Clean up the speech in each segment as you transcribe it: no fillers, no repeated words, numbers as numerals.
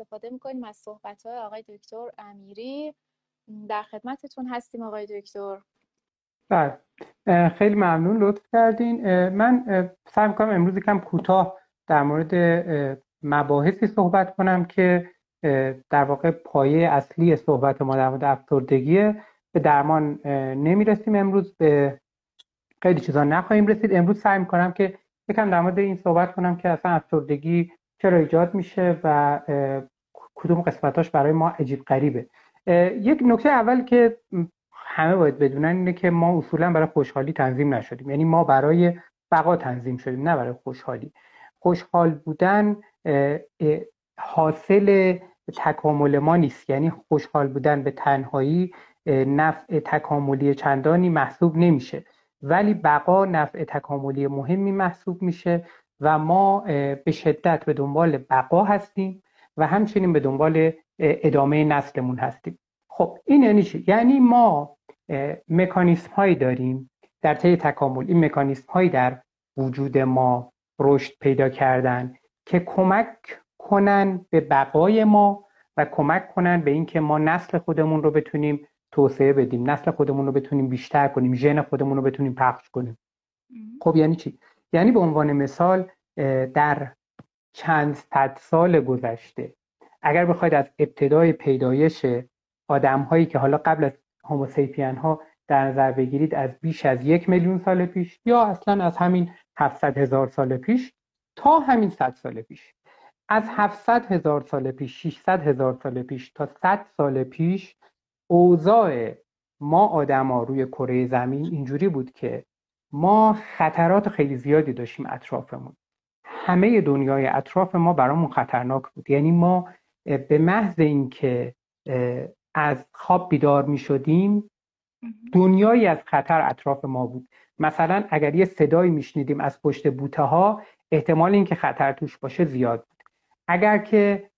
استفاده میکنیم از صحبت‌های آقای دکتر امیری. در خدمتتون هستیم آقای دکتر. بله خیلی ممنون، لطف کردین. من سعی می‌کنم امروز کم کوتاه در مورد مباحثی صحبت کنم که در واقع پایه اصلی صحبت ما در مورد افسردگی. به درمان نمی‌رسیم امروز، به خیلی چیزا نخواهیم رسید. امروز سعی می‌کنم که یکم در مورد این صحبت کنم که اصلا افسردگی چرا ایجاد میشه و کدوم قسمتاش برای ما عجیب غریبه. یک نکته اول که همه باید بدونن اینه که ما اصولا برای خوشحالی تنظیم نشدیم، یعنی ما برای بقا تنظیم شدیم نه برای خوشحالی. خوشحال بودن حاصل تکامل ما نیست، یعنی خوشحال بودن به تنهایی نفع تکاملی چندانی محسوب نمیشه، ولی بقا نفع تکاملی مهمی محسوب میشه و ما به شدت به دنبال بقا هستیم و همچنین به دنبال ادامه نسلمون هستیم. خب این یعنی چی؟ یعنی ما مکانیسم هایی داریم در طی تکامل، این مکانیسم هایی در وجود ما رشد پیدا کردن که کمک کنن به بقای ما و کمک کنن به این که ما نسل خودمون رو بتونیم توسعه بدیم، نسل خودمون رو بتونیم بیشتر کنیم، ژن خودمون رو بتونیم پخش کنیم. خب یعنی چی؟ یعنی به عنوان مثال در چند صد سال گذشته اگر بخواید از ابتدای پیدایش آدم‌هایی که حالا قبل از هوموسیپین‌ها در نظر بگیرید، از بیش از 1 میلیون سال پیش یا اصلا از همین 700,000 سال پیش تا همین 100 سال پیش، از 700,000 سال پیش 600,000 سال پیش تا 100 سال پیش، اوضاع ما آدم‌ها روی کره زمین اینجوری بود که ما خطرات خیلی زیادی داشتیم اطرافمون. همه دنیای اطراف ما برامون خطرناک بود، یعنی ما به محض اینکه از خواب بیدار می شدیم دنیایی از خطر اطراف ما بود. مثلا اگر یه صدایی می شنیدیم از پشت بوته ها احتمال اینکه خطر توش باشه زیاد بود. اگر که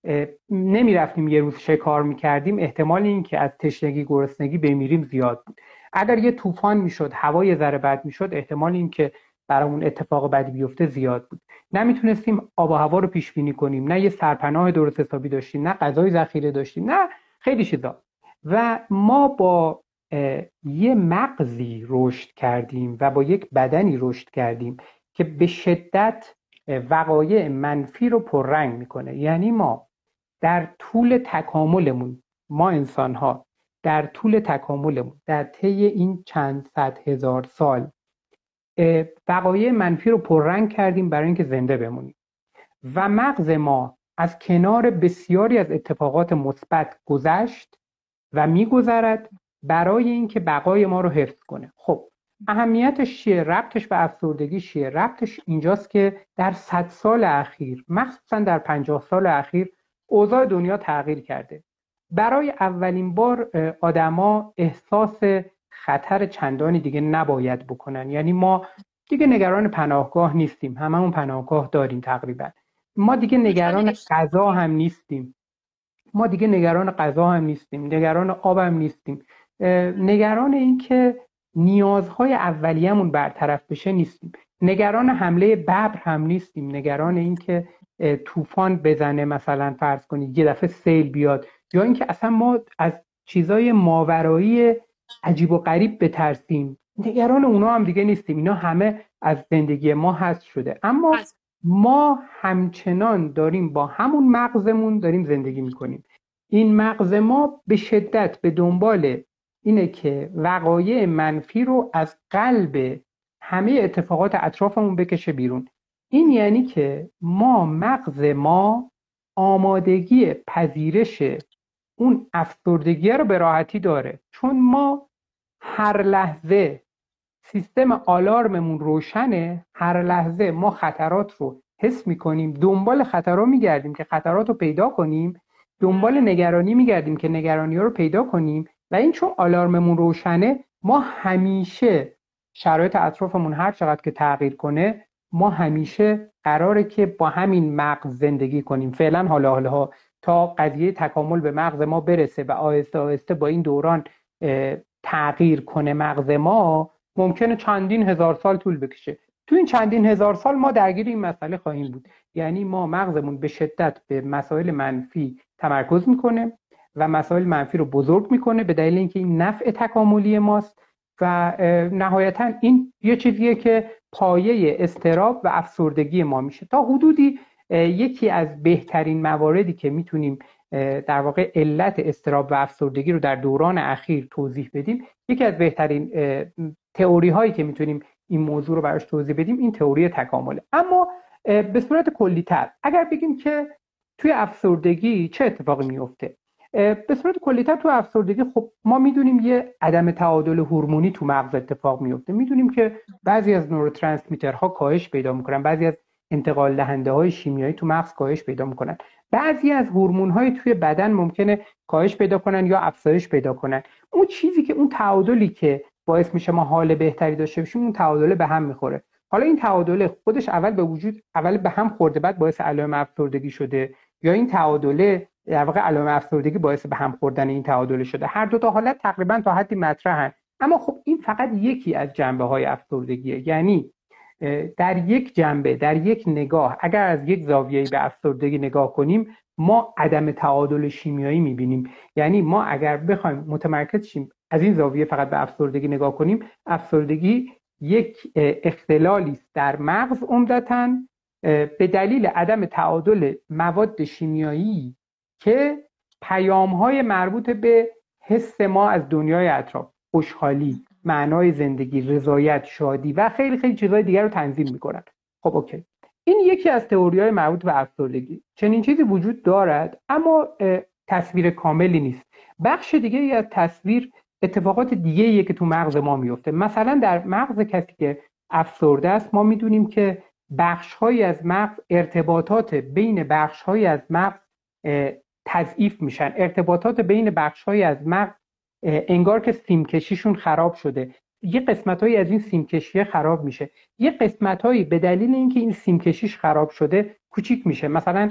نمی رفتیم یه روز شکار می کردیم احتمال اینکه از تشنگی گرسنگی بمیریم زیاد بود. اگر یه طوفان می شد هوای ذره بد می شد احتمال اینکه برامون اتفاق بدی بیفته زیاد بود. نمیتونستیم آب و هوا رو پیش بینی کنیم، نه یه سرپناه درست حسابی داشتیم، نه غذای ذخیره داشتیم، نه خیلی چیزا. و ما با یه مغزی رشد کردیم و با یک بدنی رشد کردیم که به شدت وقایع منفی رو پررنگ میکنه. یعنی ما در طول تکاملمون، ما انسان‌ها در طول تکاملمون در طی این چند صد هزار سال وقایع منفی رو پررنگ کردیم برای اینکه زنده بمونیم و مغز ما از کنار بسیاری از اتفاقات مثبت گذشت و میگذرد برای اینکه بقای ما رو حفظ کنه. خب اهمیتش چیه؟ ربطش به افسردگی چیه؟ ربطش اینجاست که در 100 سال اخیر، مخصوصا در 50 سال اخیر، اوضاع دنیا تغییر کرده. برای اولین بار آدما احساس خطر چندانی دیگه نباید بکنن، یعنی ما دیگه نگران پناهگاه نیستیم، هممون پناهگاه داریم تقریبا. ما دیگه نگران غذا هم نیستیم، ما دیگه نگران غذا هم نیستیم، نگران آب هم نیستیم، نگران این که نیازهای اولیه‌مون برطرف بشه نیستیم، نگران حمله ببر هم نیستیم، نگران این که طوفان بزنه مثلا فرض کنید یه دفعه سیل بیاد، یا این که اصلا ما از چیزای ماورایی عجیب و غریب بترسیم، نگران اونا هم دیگه نیستیم. اینا همه از زندگی ما حذف شده، اما ما همچنان داریم با همون مغزمون داریم زندگی میکنیم. این مغز ما به شدت به دنبال اینه که وقایع منفی رو از قلب همه اتفاقات اطرافمون بکشه بیرون. این یعنی که ما، مغز ما، آمادگی پذیرش اون افسردگی رو به راحتی داره، چون ما هر لحظه سیستم آلارممون روشنه، هر لحظه ما خطرات رو حس میکنیم، دنبال خطرها میگردیم که خطرات رو پیدا کنیم، دنبال نگرانی میگردیم که نگرانی رو پیدا کنیم، و این چون آلارممون روشنه ما همیشه، شرایط اطرافمون هر چقدر که تغییر کنه ما همیشه قراره که با همین مغز زندگی کنیم، فعلا حالا حالا تا قضیه تکامل به مغز ما برسه و آهسته آهسته با این دوران تغییر کنه مغز ما، ممکنه چندین هزار سال طول بکشه. تو این چندین هزار سال ما درگیر این مسئله خواهیم بود، یعنی ما مغزمون به شدت به مسائل منفی تمرکز میکنه و مسائل منفی رو بزرگ میکنه به دلیل اینکه این نفع تکاملی ماست و نهایتا این یه چیزیه که پایه اضطراب و افسردگی ما میشه. تا حدودی یکی از بهترین مواردی که میتونیم در واقع علت اضطراب و افسردگی رو در دوران اخیر توضیح بدیم، یکی از بهترین تئوری هایی که میتونیم این موضوع رو براش توضیح بدیم این تئوری تکامله. اما به صورت کلی تر اگر بگیم که توی افسردگی چه اتفاقی میفته، به صورت کلی تر تو افسردگی خب ما میدونیم یه عدم تعادل هورمونی تو مغز اتفاق میفته، میدونیم که بعضی از نوروترانسمیترها کاهش پیدا میکنن، بعضی از انتقال دهنده های شیمیایی تو مغز کاهش پیدا میکنن، بعضی از هورمون های توی بدن ممکنه کاهش پیدا کنن یا افزایش پیدا کنن. اون چیزی که اون تعادلی که باعث میشه ما حال بهتری داشته باشیم، اون تعادله به هم میخوره. حالا این تعادله خودش اول به هم خورده بعد باعث علائم افسردگی شده، یا این تعادله در واقع علائم افسردگی باعث به هم خوردن این تعادله شده. هر دو تا حالت تقریبا تا حدی مطرحن، اما خب این فقط یکی از جنبه‌های افسردگیه. یعنی در یک جنبه، در یک نگاه، اگر از یک زاویه‌ای به افسردگی نگاه کنیم، ما عدم تعادل شیمیایی می‌بینیم. یعنی ما اگر بخوایم متمرکز شیم از این زاویه فقط به افسردگی نگاه کنیم، افسردگی یک اختلالی است در مغز عمدتاً به دلیل عدم تعادل مواد شیمیایی که پیام‌های مربوط به حس ما از دنیای اطراف، خوشحالی، معنای زندگی، رضایت، شادی و خیلی خیلی چیزهای دیگر رو تنظیم میکنن. خب اوکی، این یکی از تئوری‌های مربوط به افسردگی. چنین چیزی وجود دارد اما تصویر کاملی نیست. بخش دیگه از تصویر اتفاقات دیگه‌ایه که تو مغز ما میفته. مثلا در مغز کسی که افسرده است ما میدونیم که بخش‌هایی از مغز، ارتباطات بین بخش‌هایی از مغز تضعیف میشن. ارتباطات بین بخش‌هایی از مغز انگار که سیمکشیشون خراب شده، یه قسمت‌هایی از این سیمکشی خراب میشه، یه قسمت‌هایی به دلیل اینکه این سیمکشیش خراب شده کوچیک میشه. مثلا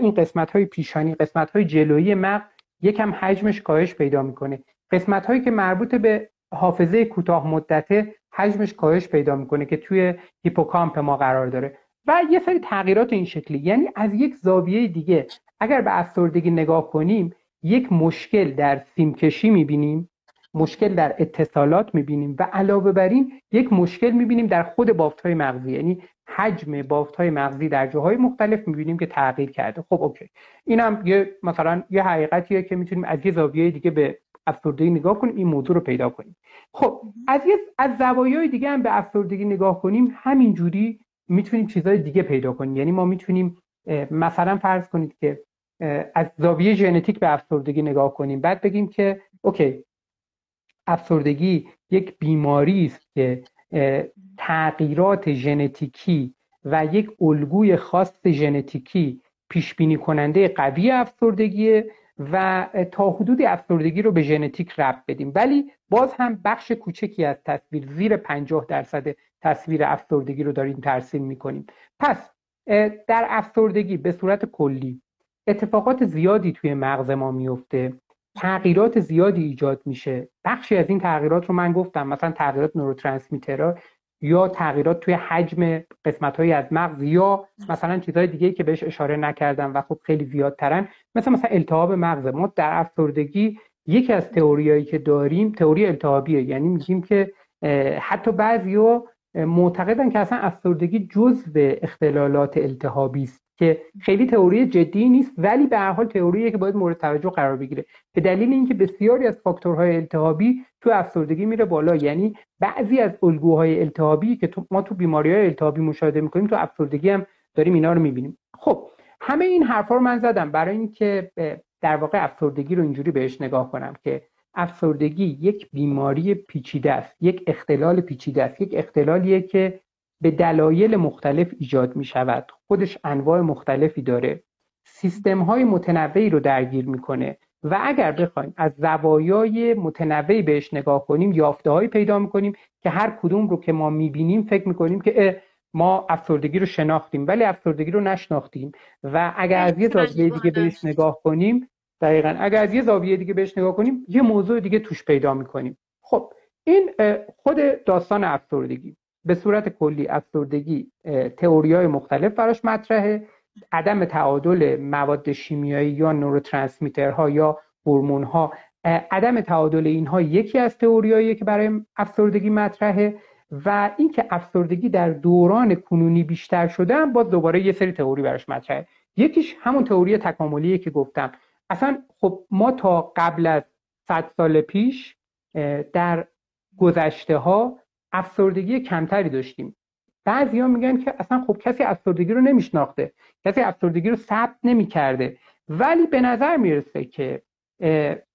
این قسمت‌های پیشانی، قسمت‌های جلویی مغز یکم حجمش کاهش پیدا میکنه، قسمت‌هایی که مربوط به حافظه کوتاه مدته حجمش کاهش پیدا میکنه که توی هیپوکامپ ما قرار داره و یه سری تغییرات این شکلی. یعنی از یک زاویه دیگه اگر به افسردگی نگاه کنیم، یک مشکل در سیمکشی میبینیم، مشکل در اتصالات میبینیم و علاوه بر این یک مشکل میبینیم در خود بافت‌های مغزی، یعنی حجم بافت‌های مغزی در جاهای مختلف میبینیم که تغییر کرده. خب اوکی، این هم مثلا یه حقیقتیه که میتونیم از یه زاویه دیگه به افسردگی نگاه کنیم، این موضوع رو پیدا کنیم. خب از زوایای دیگه هم به افسردگی نگاه کنیم، همینجوری میتونیم چیزهای دیگه پیدا کنیم. یعنی ما میتونیم مثلا فرض کنید که از زاویه ژنتیک به افسردگی نگاه کنیم، بعد بگیم که اوکی، افسردگی یک بیماری است که تغییرات ژنتیکی و یک الگوی خاص ژنتیکی پیش بینی کننده قوی افسردگیه و تا حدودی افسردگی رو به ژنتیک ربط بدیم. ولی باز هم بخش کوچکی از تصویر، زیر 50% تصویر افسردگی رو داریم ترسیم می‌کنیم. پس در افسردگی به صورت کلی اتفاقات زیادی توی مغز ما میفته، تغییرات زیادی ایجاد میشه. بخشی از این تغییرات رو من گفتم، مثلا تغییرات نوروترانسمیترها یا تغییرات توی حجم قسمت‌های از مغز یا مثلا چیزهای دیگه‌ای که بهش اشاره نکردم و خب خیلی زیادترن، مثلا التهاب مغز. ما در افسردگی یکی از تئوریایی که داریم تئوری التهابیه. یعنی میگیم که حتی بعضیا معتقدن که اصلا افسردگی جزء اختلالات التهابی است که خیلی تئوری جدی نیست، ولی به هر حال تئوریه که باید مورد توجه قرار بگیره به دلیل اینکه بسیاری از فاکتورهای التهابی تو افسردگی میره بالا. یعنی بعضی از الگوهای التهابی که ما تو بیماری‌های التهابی مشاهده می‌کنیم تو افسردگی هم داریم اینا رو می‌بینیم. خب همه این حرفا رو من زدم برای اینکه در واقع افسردگی رو اینجوری بهش نگاه کنم که افسردگی یک بیماری پیچیده است، یک اختلال پیچیده است، یک اختلالیه که به دلایل مختلف ایجاد می شود، خودش انواع مختلفی داره، سیستم های متنوعی رو درگیر می کنه و اگر بخوایم از زوایای متنوعی بهش نگاه کنیم یافته هایی پیدا می کنیم که هر کدوم رو که ما می بینیم فکر می کنیم که ما افسردگی رو شناختیم ولی افسردگی رو نشناختیم و اگر از یه زاویه دیگه بهش نگاه کنیم، دقیقاً اگر از یه زاویه دیگه بهش نگاه کنیم یه موضوع دیگه توش پیدا می کنیم. خب این خود داستان افسردگی. به صورت کلی افسردگی تئوری‌های مختلف براش مطرحه عدم تعادل مواد شیمیایی یا نوروترانسمیترها یا هورمون‌ها، عدم تعادل اینها یکی از تئوریاییه که برای افسردگی مطرحه و اینکه افسردگی در دوران کنونی بیشتر شده هم باز دوباره یه سری تئوری براش مطرحه. یکیش همون تئوری تکاملیه که گفتم. اصلا خب ما تا قبل از 100 سال پیش در گذشته ها افسردگی کمتری داشتیم. بعضیا میگن که اصلا خب کسی افسردگی رو نمیشناخته، کسی افسردگی رو ثبت نمیکرده، ولی به نظر میرسه که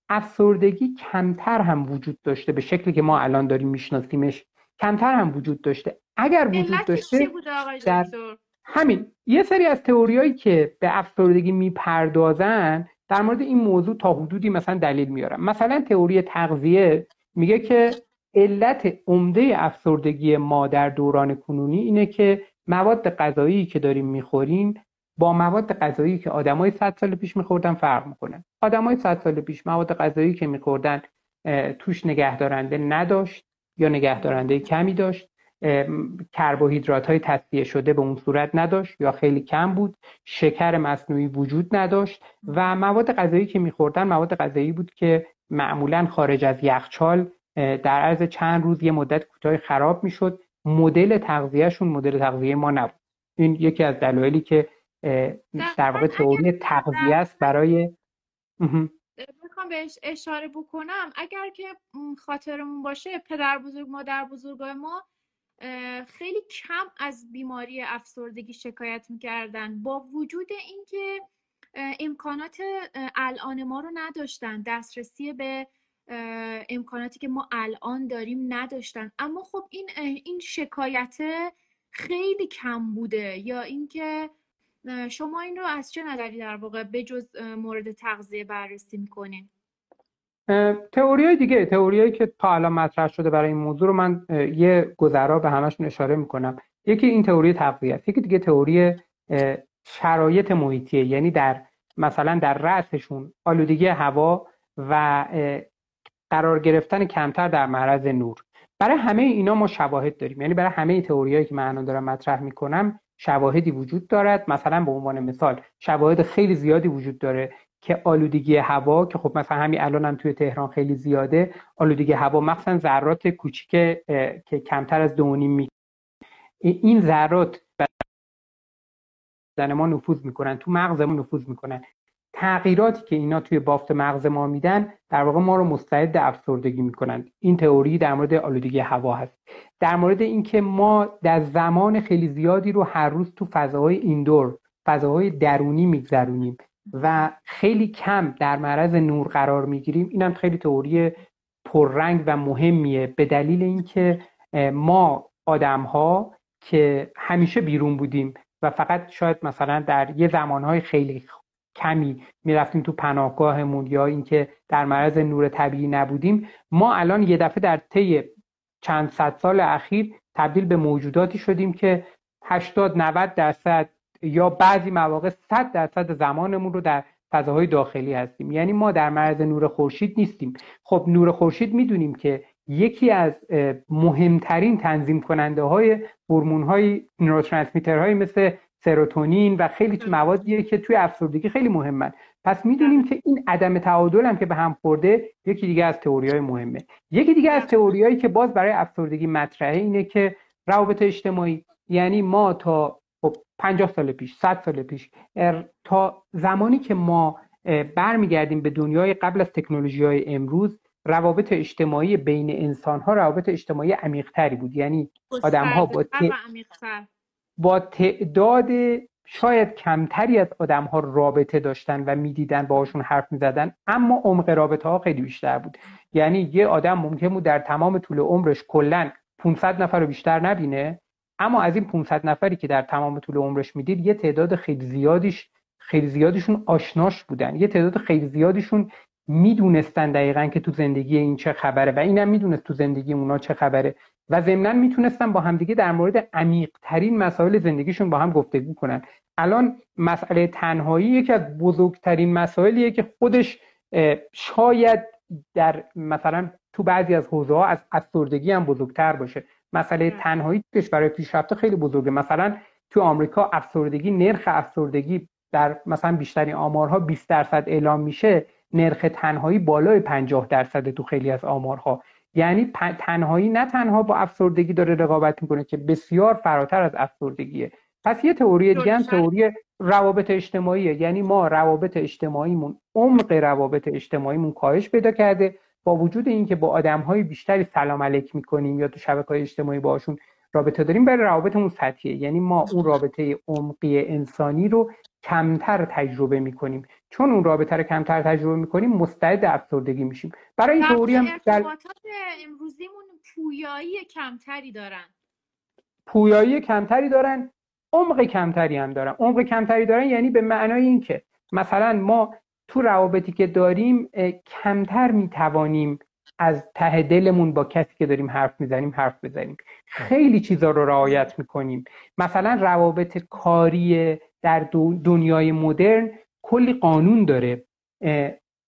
افسردگی کمتر هم وجود داشته، به شکلی که ما الان داریم میشناسیمش کمتر هم وجود داشته. اگر وجود داشته در همین یه سری از تئوریایی که به افسردگی میپردازن در مورد این موضوع تا حدودی مثلا دلیل میارن. مثلا تئوری تغذیه میگه که علت عمده افسردگی ما در دوران کنونی اینه که مواد غذایی که داریم میخوریم با مواد غذایی که آدمای 100 سال پیش میخوردن فرق میکنه. آدمای 100 سال پیش مواد غذایی که میخوردن توش نگهدارنده نداشت یا نگهدارنده کمی داشت، کربوهیدرات های تصفیه شده به اون صورت نداشت یا خیلی کم بود، شکر مصنوعی وجود نداشت و مواد غذایی که میخوردن مواد غذایی بود که معمولا خارج از یخچال در عرض چند روز یه مدت کوتاه خراب میشد. مدل تغذیهشون مدل تغذیه ما نبود. این یکی از دلایلی که در واقع تئوری تغذیه است. برای میخوام بهش اشاره بکنم، اگر که خاطرمون باشه پدر بزرگ مادر بزرگای ما خیلی کم از بیماری افسردگی شکایت میکردن، با وجود اینکه امکانات الان ما رو نداشتن، دسترسی به امکاناتی که ما الان داریم نداشتن. اما خب این شکایت خیلی کم بوده. یا اینکه شما این رو از چه نظری در واقع به جز مورد تغذیه بررسی میکنین؟ تئوریای دیگه، تئوریایی که تا الان مطرح شده برای این موضوع رو من یه گذرا به همشون اشاره میکنم. یکی این تئوری تغذیه است، یکی دیگه تئوری شرایط محیطیه، یعنی در مثلا در رأسشون آلودگی هوا و قرار گرفتن کمتر در معرض نور. برای همه اینا ما شواهد داریم، یعنی برای همه تئوریایی که من دارم مطرح میکنم شواهدی وجود دارد. مثلا به عنوان مثال شواهد خیلی زیادی وجود داره که آلودگی هوا، که خب مثلا همین الان هم توی تهران خیلی زیاده آلودگی هوا، مثلا ذرات کوچیک که کمتر از 2.5 میکرون، این ذرات بدن ما نفوذ میکنن، تو مغز ما نفوذ میکنن. تغییراتی که اینا توی بافت مغز ما میدن در واقع ما رو مستعد افسردگی میکنن. این تئوری در مورد آلودگی هوا هست. در مورد اینکه ما در زمان خیلی زیادی رو هر روز تو فضاهای ایندور، فضاهای درونی میگذرونیم و خیلی کم در معرض نور قرار میگیریم، اینم خیلی تئوری پررنگ و مهمیه، به دلیل اینکه ما آدم‌ها که همیشه بیرون بودیم و فقط شاید مثلا در یه زمانهای خیلی کمی میرفتیم تو پناهگاهمون یا اینکه در معرض نور طبیعی نبودیم، ما الان یه دفعه در طی چند صد سال اخیر تبدیل به موجوداتی شدیم که 80-90% یا بعضی مواقع 100% زمانمون رو در فضاهای داخلی هستیم. یعنی ما در معرض نور خورشید نیستیم. خب نور خورشید میدونیم که یکی از مهمترین تنظیم کننده های هورمون های نوروترانسمیترهای مثل سروتونین و خیلی موادیه که توی افسردگی خیلی مهمن. پس میدونیم که این عدم تعادل هم که به هم خورده یکی دیگه از تئوریای مهمه. یکی دیگه از تئوریایی که باز برای افسردگی مطرحه اینه که روابط اجتماعی، یعنی ما تا 50 سال پیش 100 سال پیش تا زمانی که ما برمیگردیم به دنیای قبل از تکنولوژی‌های امروز، روابط اجتماعی بین انسان‌ها روابط اجتماعی عمیق‌تری بود. یعنی آدم‌ها با تعداد شاید کمتری از آدم‌ها رابطه داشتن و می‌دیدن، باهاشون حرف می‌زدن، اما عمق رابطه‌ها خیلی بیشتر بود. یعنی یه آدم ممکن بود در تمام طول عمرش کلاً 500 نفر رو بیشتر نبینه، اما از این 500 نفری که در تمام طول عمرش میدید یه تعداد خیلی زیادیشون آشناش بودن، یه تعداد خیلی زیادیشون میدونستن دقیقاً که تو زندگی این چه خبره و اینم میدونست تو زندگی اونا چه خبره و ضمناً میتونستن با همدیگه در مورد عمیق‌ترین مسائل زندگیشون با هم گفتگو کنن. الان مسئله تنهایی یکی از بزرگترین مسائلیه که خودش شاید در مثلا تو بعضی از حوزه‌ها از افسردگی هم بزرگتر باشه. مسئله تنهایی کشورهای پیشرفته خیلی بزرگه. مثلا تو آمریکا افسردگی، نرخ افسردگی در مثلا بیشترین آمارها 20% اعلام میشه، نرخ تنهایی بالای 50% تو خیلی از آمارها. یعنی تنهایی نه تنها با افسردگی داره رقابت میکنه که بسیار فراتر از افسردگیه. پس یه تئوری دیگه هم تئوری روابط اجتماعیه، یعنی ما روابط اجتماعیمون، عمق روابط اجتماعیمون کاهش پیدا کرده، با وجود اینکه با آدم‌های بیشتری سلام علیک می‌کنیم یا تو شبکه‌های اجتماعی باهاشون رابطه داریم، ولی روابطمون سطحیه. یعنی ما اون رابطه عمقی انسانی رو کمتر تجربه می‌کنیم. چون اون رابطه رو کمتر تجربه می‌کنیم، مستعد افسردگی می‌شیم. برای این تئوری هم ارتباطات امروزیمون پویایی کمتری دارن. عمق کمتری هم دارن. یعنی به معنای این که مثلا ما تو روابطی که داریم کمتر میتوانیم از ته دلمون با کسی که داریم حرف بزنیم. خیلی چیزا رو رعایت میکنیم. مثلا روابط کاری در دنیای مدرن کلی قانون داره.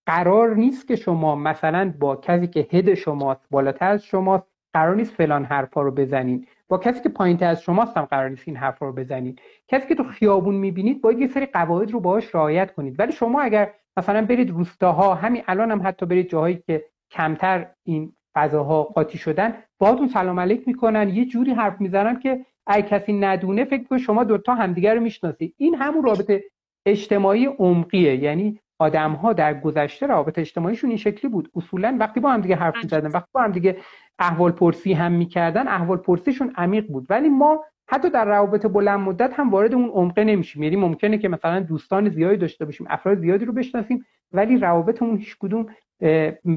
قرار نیست که شما مثلا با کسی که هد شماست، بالاتر از شماست، قرار نیست فلان حرفا رو بزنین. با کسی که پایینتر از شماست هم قرار نیست این حرفا رو بزنید. کسی که تو خیابون میبینید باید یه سری قواعد رو باهاش رعایت کنید. ولی شما اگر مثلا برید روستاها، همین الان هم حتی برید جاهایی که کمتر این فضاها قاطی شدن، باهاتون سلام علیک میکنن، یه جوری حرف میزنن که اگه کسی ندونه فکر کنه شما دوتا همدیگه رو میشناسید. این همون رابطه اجتماعی عمقیه. یعنی آدم‌ها در گذشته رابطه اجتماعیشون این شکلی بود. اصولاً وقتی با هم دیگه حرف می‌زدن، وقتی با هم دیگه احوالپرسی هم می‌کردن، احوالپرسیشون عمیق بود. ولی ما حتی در روابط بلند مدت هم وارد اون عمق نمی‌شیم. یعنی ممکنه که مثلا دوستان زیادی داشته باشیم، افراد زیادی رو بشناسیم، ولی روابطمون هیچ کدوم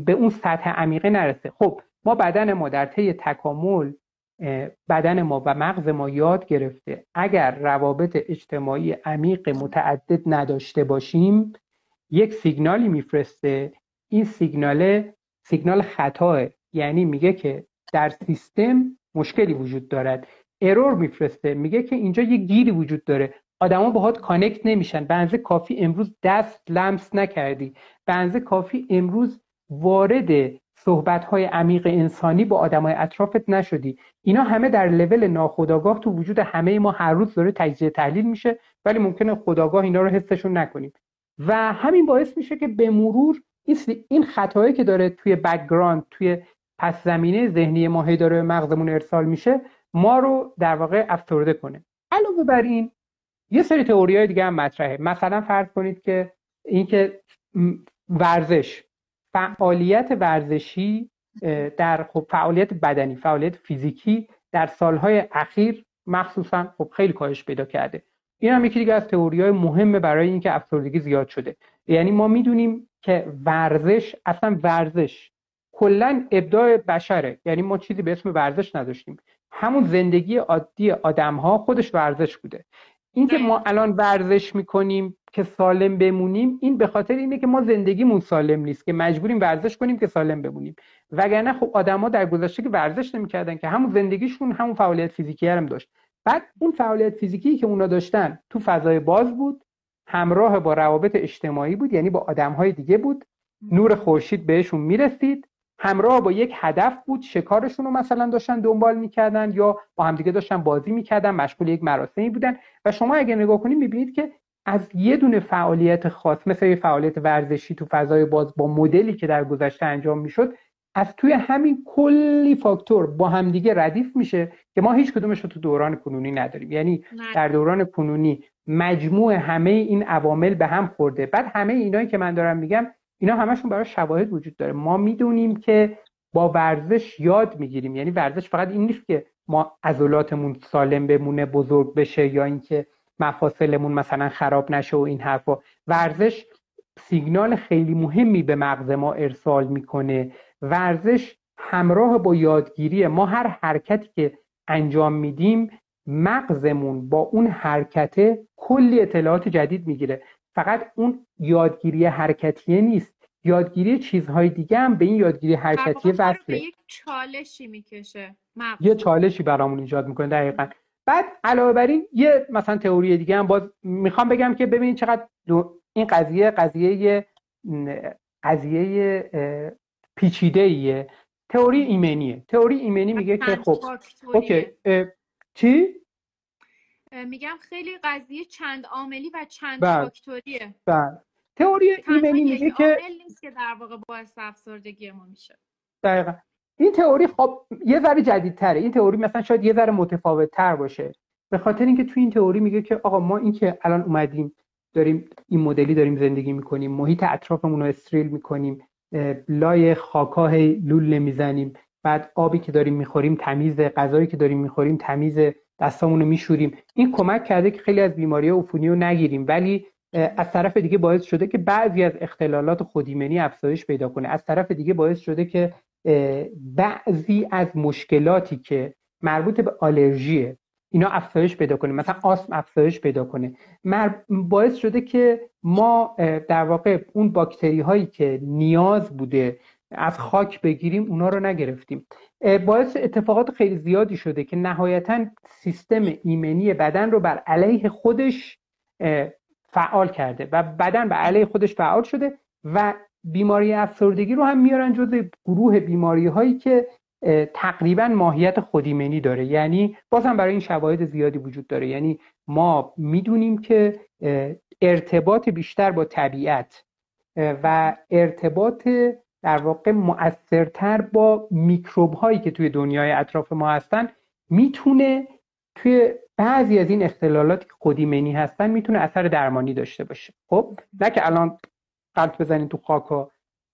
به اون سطح عمیقه نرسه. خب ما بدن ما در طی تکامل، بدن ما و مغز ما یاد گرفته اگر روابط اجتماعی عمیق متعدد نداشته باشیم، یک سیگنالی میفرسته. این سیگنال خطاه، یعنی میگه که در سیستم مشکلی وجود دارد. ارور میفرسته، میگه که اینجا یک گیری وجود داره، آدما باهات کانکت نمیشن، به اندازه کافی امروز دست لمس نکردی، به اندازه کافی امروز وارد صحبت‌های عمیق انسانی با آدمای اطرافت نشدی. اینا همه در لول ناخودآگاه تو وجود همه ما هر روز داره تجزیه تحلیل میشه، ولی ممکنه خودآگاه اینا رو حسشون نکنیم و همین باعث میشه که به مرور این خطایی که داره توی بک‌گراند، توی پس زمینه ذهنی ما هی داره مغزمون ارسال میشه، ما رو در واقع افسرده کنه. علاوه بر این یه سری تئوری‌های دیگه هم مطرحه. مثلا فرض کنید که اینکه ورزش، فعالیت ورزشی در خب فعالیت بدنی، فعالیت فیزیکی در سالهای اخیر مخصوصا خب خیلی کاهش پیدا کرده. این هم یکی دیگه از تئوری‌های مهمه برای اینکه افسردگی زیاد شده. یعنی ما میدونیم که ورزش کلا ابداع بشره. یعنی ما چیزی به اسم ورزش نداشتیم، همون زندگی عادی آدم‌ها خودش ورزش بوده. اینکه ما الان ورزش می‌کنیم که سالم بمونیم، این به خاطر اینه که ما زندگیمون سالم نیست که مجبوریم ورزش کنیم که سالم بمونیم. وگرنه خب آدم‌ها در گذشته که ورزش نمی‌کردن که همون زندگیشون همون فعالیت فیزیکی هم داشت. بعد اون فعالیت فیزیکی که اونا داشتن تو فضای باز بود، همراه با روابط اجتماعی بود، یعنی با آدم‌های دیگه بود، نور خورشید بهشون میرسید، همراه با یک هدف بود، شکارشون رو مثلا داشتن دنبال میکردن یا با همدیگه داشتن بازی میکردن، مشغول یک مراسمی بودن. و شما اگه نگاه کنید میبینید که از یه دونه فعالیت خاص مثل یه فعالیت ورزشی تو فضای باز با مدلی که در گذشته انجام میشد، از توی همین کلی فاکتور با همدیگه ردیف میشه که ما هیچ کدومش رو تو دوران کنونی نداریم. یعنی در دوران کنونی مجموع همه این عوامل به هم خورده. بعد همه اینایی که من دارم میگم، اینا همشون برای شواهد وجود داره. ما میدونیم که با ورزش یاد میگیریم. یعنی ورزش فقط این نیست که ما عضلاتمون سالم بمونه، بزرگ بشه، یا اینکه مفاصلمون مثلا خراب نشه و این حرفا. ورزش سیگنال خیلی مهمی به مغز ما ارسال میکنه. ورزش همراه با یادگیریه. ما هر حرکتی که انجام میدیم، مغزمون با اون حرکت کلی اطلاعات جدید میگیره. فقط اون یادگیری حرکتیه نیست، یادگیری چیزهای دیگه هم به این یادگیری حرکتیه وصله. یک چالشی میکشه، یه چالشی برامون ایجاد میکنه. دقیقاً. بعد علاوه بر این یه مثلا تئوری دیگه هم باز میخوام بگم که ببینید چقدر این قضیه پیچیده ایه. تئوری ایمنیه. تئوری ایمنی میگه که خب اوکی چی میگم خیلی قضیه چند عاملی و چند فاکتوریه. بله. تئوری ایمنی میگه که عامل نیست که در واقع باعث افسردگی ما میشه. دقیقاً. این تئوری خب یه ذره جدیدتره. این تئوری مثلا شاید یه ذره متفاوت‌تر باشه. به خاطر اینکه تو این تئوری میگه که آقا ما این که الان اومدیم داریم این مدلی داریم زندگی میکنیم، محیط اطرافمون رو استریل میکنیم، لای خاک‌ها لوله میزنیم، بعد آبی که داریم میخوریم تمیزه، غذایی که داریم میخوریم تمیزه، دستامونو میشوریم، این کمک کرده که خیلی از بیماری‌ها عفونی رو نگیریم، ولی از طرف دیگه باعث شده که بعضی از اختلالات خودایمنی افزایش پیدا کنه. از طرف دیگه باعث شده که بعضی از مشکلاتی که مربوط به آلرژیه اینا افزایش پیدا کنه، مثلا آسم افزایش پیدا کنه. باعث شده که ما در واقع اون باکتری هایی که نیاز بوده از خاک بگیریم اونا رو نگرفتیم. باعث اتفاقات خیلی زیادی شده که نهایتاً سیستم ایمنی بدن رو بر علیه خودش فعال کرده و بدن بر علیه خودش فعال شده و بیماری افسردگی رو هم میارن جزو گروه بیماری هایی که تقریباً ماهیت خودایمنی داره. یعنی بازم برای این شواهد زیادی وجود داره، یعنی ما میدونیم که ارتباط بیشتر با طبیعت و ارتباط در واقع مؤثرتر با میکروب هایی که توی دنیای اطراف ما هستن میتونه توی بعضی از این اختلالاتی که خودایمنی هستن میتونه اثر درمانی داشته باشه. خب نه که الان قلط بزنین تو خاکا،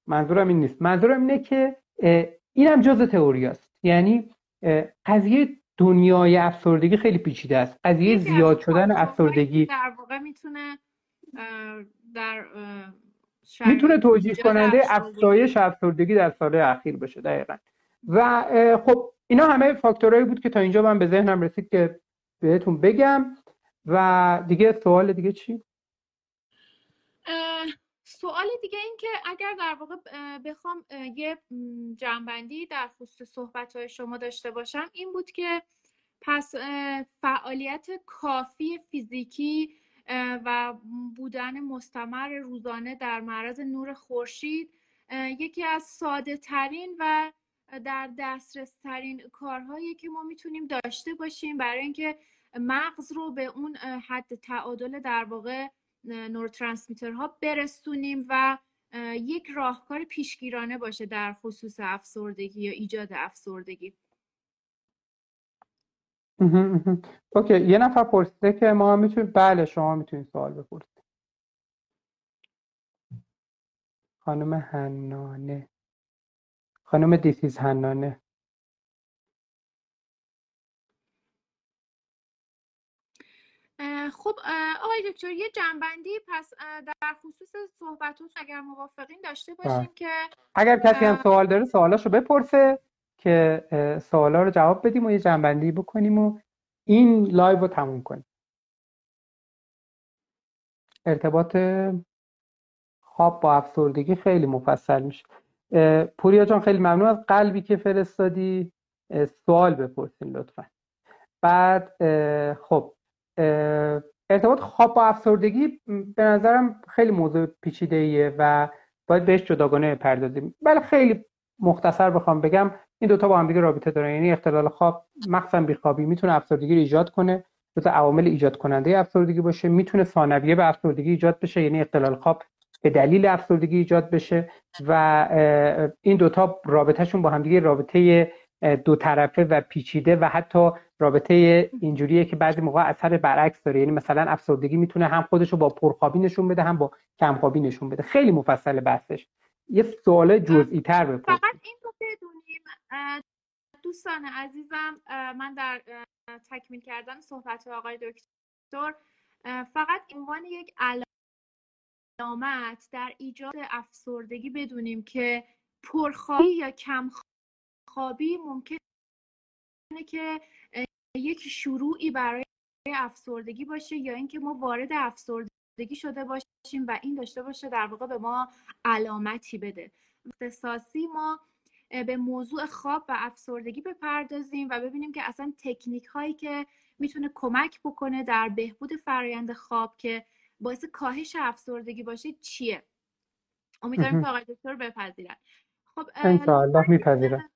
منظورم این نیست، منظورم اینه که این هم جزء تئوری است. یعنی قضیه دنیای افسردگی خیلی پیچیده است. قضیه زیاد شدن افسردگی در واقع میتونه در میتونه توجیه کننده افزایش افسردگی در سال‌های اخیر باشه. دقیقاً. و خب اینا همه فاکتورایی بود که تا اینجا من به ذهنم رسید که بهتون بگم. و دیگه سوال دیگه چی؟ سوال دیگه این که اگر در واقع بخوام یه جمع‌بندی در خصوص صحبت‌های شما داشته باشم این بود که پس فعالیت کافی فیزیکی و بودن مستمر روزانه در معرض نور خورشید یکی از ساده ترین و در دسترس ترین کارهایی که ما میتونیم داشته باشیم برای اینکه مغز رو به اون حد تعادل در واقع نوروترانسمیترها برسونیم و یک راهکار پیشگیرانه باشه در خصوص افسردگی یا ایجاد افسردگی. اوکی، یه نفر پرسیده که ما میتونیم، بله شما میتونید سوال بپرسید. خانم حنانه، خانم دیسیز حنانه. خب آقای دکتر یه جنبندی پس در خصوص صحبتون اگر موافقین داشته باشیم که اگر کسی هم سوال داره سوالاشو بپرسه که سوالا رو جواب بدیم و یه جنبندی بکنیم و این لایو رو تموم کنیم. ارتباط خواب با افسردگی خیلی مفصل میشه. پوریا جان خیلی ممنون از قلبی که فرستادی. سوال بپرسین لطفا. بعد خب ارتباط خواب با افسردگی به نظرم خیلی موضوع پیچیده‌ایه و باید بهش جداگانه بپردازیم. بله خیلی مختصر بخوام بگم این دوتا با هم دیگه رابطه دارن، یعنی اختلال خواب مخصوصا بیخوابی میتونه افسردگی رو ایجاد کنه، دو تا عوامل ایجاد کننده افسردگی باشه، میتونه ثانویه به افسردگی ایجاد بشه، یعنی اختلال خواب به دلیل افسردگی ایجاد بشه و این دوتا رابطهشون با هم دیگه رابطه دو طرفه و پیچیده و حتی رابطه اینجوریه که بعضی موقع اثر برعکس داره، یعنی مثلا افسردگی میتونه هم خودش رو با پرخوابی نشون بده هم با کمخوابی نشون بده. خیلی مفصل بحثش، یه سوال جزئی‌تر بپرسید. فقط این رو بدونیم دوستان عزیزم، من در تکمیل کردن صحبت آقای دکتر فقط عنوان یک علامت در ایجاد افسردگی بدونیم که پرخوابی یا کمخوابی ممکنه که یک شروعی برای افسردگی باشه یا اینکه ما وارد افسردگی شده باشیم و این داشته باشه در واقع به ما علامتی بده. اختصاصی ما به موضوع خواب و افسردگی بپردازیم و ببینیم که اصلا تکنیک هایی که میتونه کمک بکنه در بهبود فرآیند خواب که باعث کاهش افسردگی باشه چیه. امیدواریم که آقای دکتر بپذیرن. خب انشاءالله میپذیرن.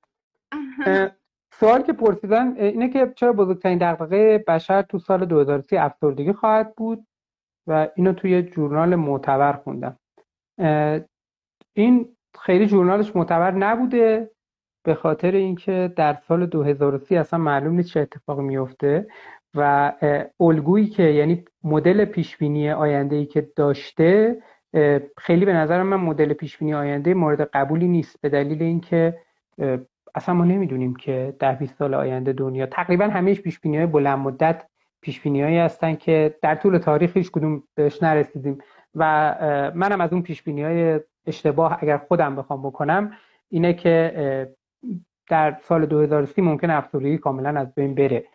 سوال که پرسیدن اینه که چرا بزرگترین دغدغه بشر تو سال 2030 افسردگی خواهد بود و اینو توی جورنال معتبر خوندم. این خیلی جورنالش معتبر نبوده به خاطر اینکه در سال 2030 اصلا معلوم نیست چه اتفاقی میفته و الگویی که یعنی مدل پیشبینی آینده‌ای که داشته خیلی به نظر من مدل پیشبینی آینده مورد قبولی نیست، به دلیل اینکه اصلا ما نمیدونیم که در 20 سال آینده دنیا تقریبا همهش پیشبینی‌های بلند مدت پیشبینی‌هایی هستن که در طول تاریخ هیچ کدوم بهش نرسیدیم و منم از اون پیشبینی‌های اشتباه اگر خودم بخوام بکنم اینه که در سال 2030 ممکن افسردگی کاملا از بین بره،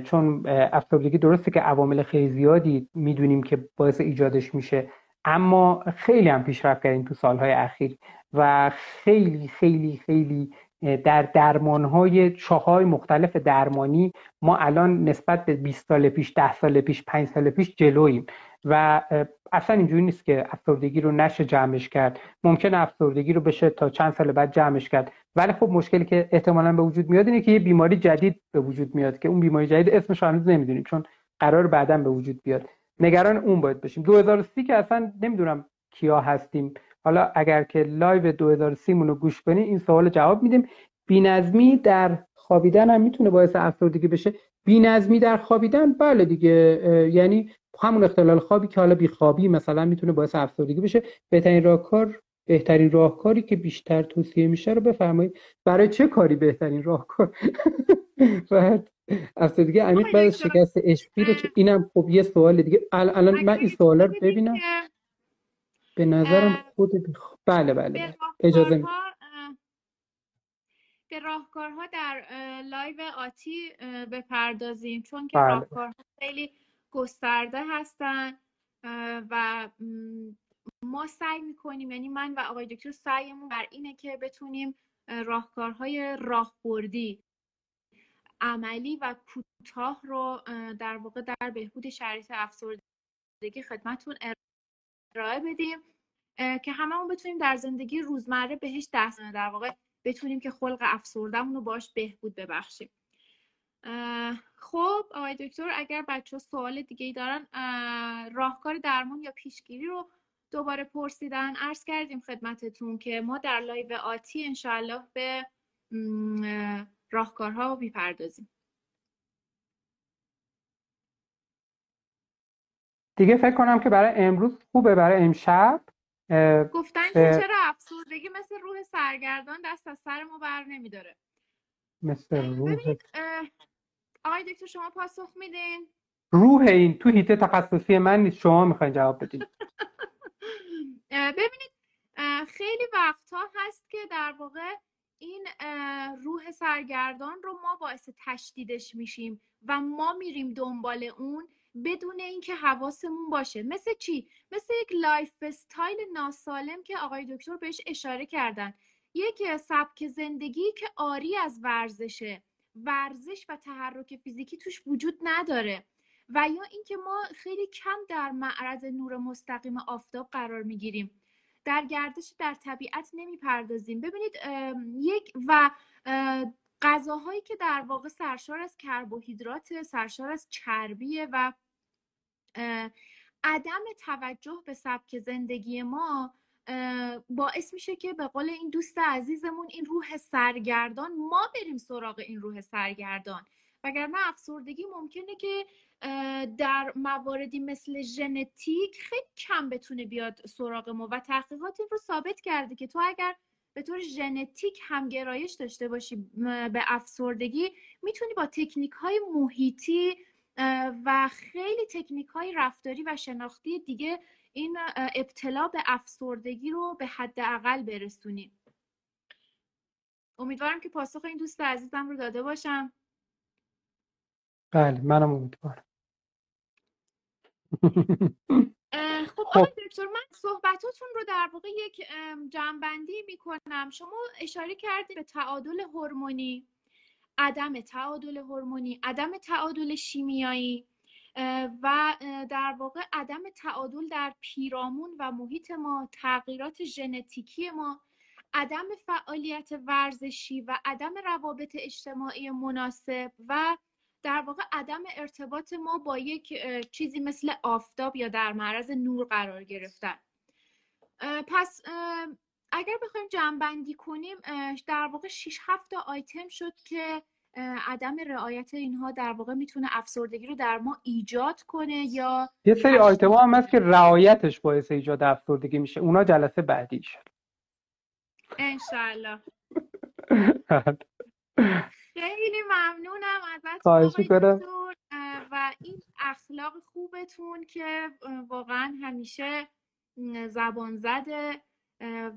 چون افسردگی درسته که عوامل خیلی زیادی میدونیم که باعث ایجادش میشه اما خیلی هم پیشرفت کردیم تو سالهای اخیر و خیلی خیلی خیلی در درمانهای چاهای مختلف درمانی ما الان نسبت به 20 سال پیش، 10 سال پیش، 5 سال پیش جلوییم و اصلا اینجوری نیست که افسردگی رو نشه جمعش کرد. ممکنه افسردگی رو بشه تا چند سال بعد جمعش کرد، ولی خب مشکلی که احتمالاً به وجود میاد اینه که یه بیماری جدید به وجود میاد که اون بیماری جدید اسمش رو هنوز نمیدونیم چون قرار بعداً به وجود بیاد. نگران اون باید بشیم. 2030 که اصلا نمیدونم کیا هستیم. حالا اگر که لایو 2030 مون رو گوش کنی این سوال جواب میدیم. بی‌نظمی در خوابیدن هم میتونه باعث افسردگی بشه. بی‌نظمی در خوابیدن بله دیگه، یعنی همون اختلال خوابی که حالا بیخوابی مثلا میتونه باعث افسردگی بشه. بهترین راهکاری که بیشتر توصیه میشه رو بفرمایید. برای چه کاری بهترین راهکار؟ بعد افسردگی عمیق بعد از شکست اشپیره که اینم خب یه سوال دیگه. الان من این سوالا رو ببینم به نظرم خود بله اجازه میدید. به راهکارها در لایو آتی بپردازیم چون که راهکارها خیلی گسترده هستن و ما سعی میکنیم، یعنی من و آقای دکتر سعیمون بر اینه که بتونیم راهکارهای راهبردی عملی و کوتاه رو در واقع در بهبود شرایط افسردگی خدمتتون ارائه بدیم که هممون بتونیم در زندگی روزمره بهش دست پیدا در واقع بتونیم که خلق افسردهمون رو باش بهبود ببخشیم. خب آقای دکتر اگر بچه‌ها سوال دیگه‌ای دارن، راهکار درمان یا پیشگیری رو دوباره پرسیدن. عرض کردیم خدمتتون که ما در لایو آتی انشالله به راهکارها میپردازیم دیگه. فکر کنم که برای امروز خوبه، برای امشب گفتن که چرا افسردگی مثل روح سرگردان دست از سر ما بر نمیداره. آقای دکتر شما پاسخ میدین؟ روح این تو حیطه تخصصی من نیست، شما میخواین جواب بدید. ببینید خیلی وقتها هست که در واقع این روح سرگردان رو ما باعث تشدیدش میشیم و ما میریم دنبال اون بدون اینکه حواسمون باشه. مثل چی؟ مثل یک لایف استایل ناسالم که آقای دکتر بهش اشاره کردن، یک سبک زندگی که عاری از ورزشه، ورزش و تحرک فیزیکی توش وجود نداره و یا اینکه ما خیلی کم در معرض نور مستقیم آفتاب قرار میگیریم، در گردش در طبیعت نمیپردازیم. ببینید یک و غذاهایی که در واقع سرشار از کربوهیدرات، سرشار از چربیه و عدم توجه به سبک زندگی ما باعث میشه که به قول این دوست عزیزمون این روح سرگردان، ما بریم سراغ این روح سرگردان، وگرنه افسردگی ممکنه که در مواردی مثل ژنتیک خیلی کم بتونه بیاد سراغ ما و تحقیقات این رو ثابت کرده که تو اگر به طور ژنتیک همگرایش داشته باشی به افسردگی میتونی با تکنیک‌های محیطی و خیلی تکنیک‌های رفتاری و شناختی دیگه این ابتلا به افسردگی رو به حداقل برسونی. امیدوارم که پاسخ این دوست عزیزم رو داده باشم. بله منم امیدوارم. خب آقای دکتر من صحبتاتون رو در واقع یک جمع‌بندی میکنم. شما اشاره کردید به تعادل هورمونی، عدم تعادل هورمونی، عدم تعادل شیمیایی و در واقع عدم تعادل در پیرامون و محیط ما، تغییرات ژنتیکی ما، عدم فعالیت ورزشی و عدم روابط اجتماعی مناسب و در واقع عدم ارتباط ما با یک چیزی مثل آفتاب یا در معرض نور قرار گرفتن. پس اگر بخوایم جمع‌بندی کنیم، در واقع 6-7 تا آیتم شد که عدم رعایت اینها در واقع میتونه افسردگی رو در ما ایجاد کنه، یا یه سری آیتم‌ها هم هست که رعایتش باعث ایجاد افسردگی میشه. اونا جلسه بعدیش انشالله. خیلی ممنونم ازتون و این اخلاق خوبتون که واقعا همیشه زبان زده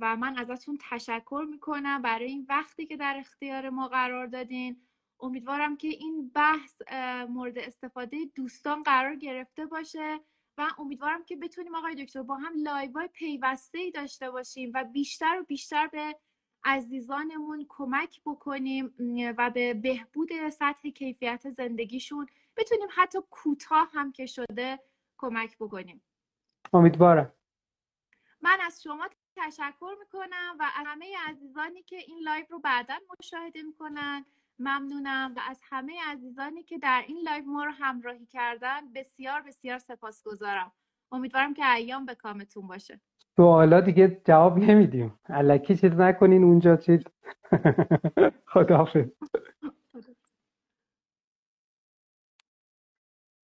و من ازتون تشکر میکنم برای این وقتی که در اختیار ما قرار دادین. امیدوارم که این بحث مورد استفاده دوستان قرار گرفته باشه و امیدوارم که بتونیم آقای دکتر با هم لایوهای پیوسته‌ای داشته باشیم و بیشتر و بیشتر به عزیزانمون کمک بکنیم و به بهبود سطح کیفیت زندگیشون بتونیم حتی کوتاه هم که شده کمک بکنیم. امیدوارم. من از شما تشکر میکنم و از همه عزیزانی که این لایو رو بعداً مشاهده میکنن ممنونم و از همه عزیزانی که در این لایو ما رو همراهی کردن بسیار بسیار سپاسگزارم. امیدوارم که ایام به کامتون باشه. سوالا دیگه جواب نمیدیم. الکی چیز نکنین اونجا چیز. خداحافظ.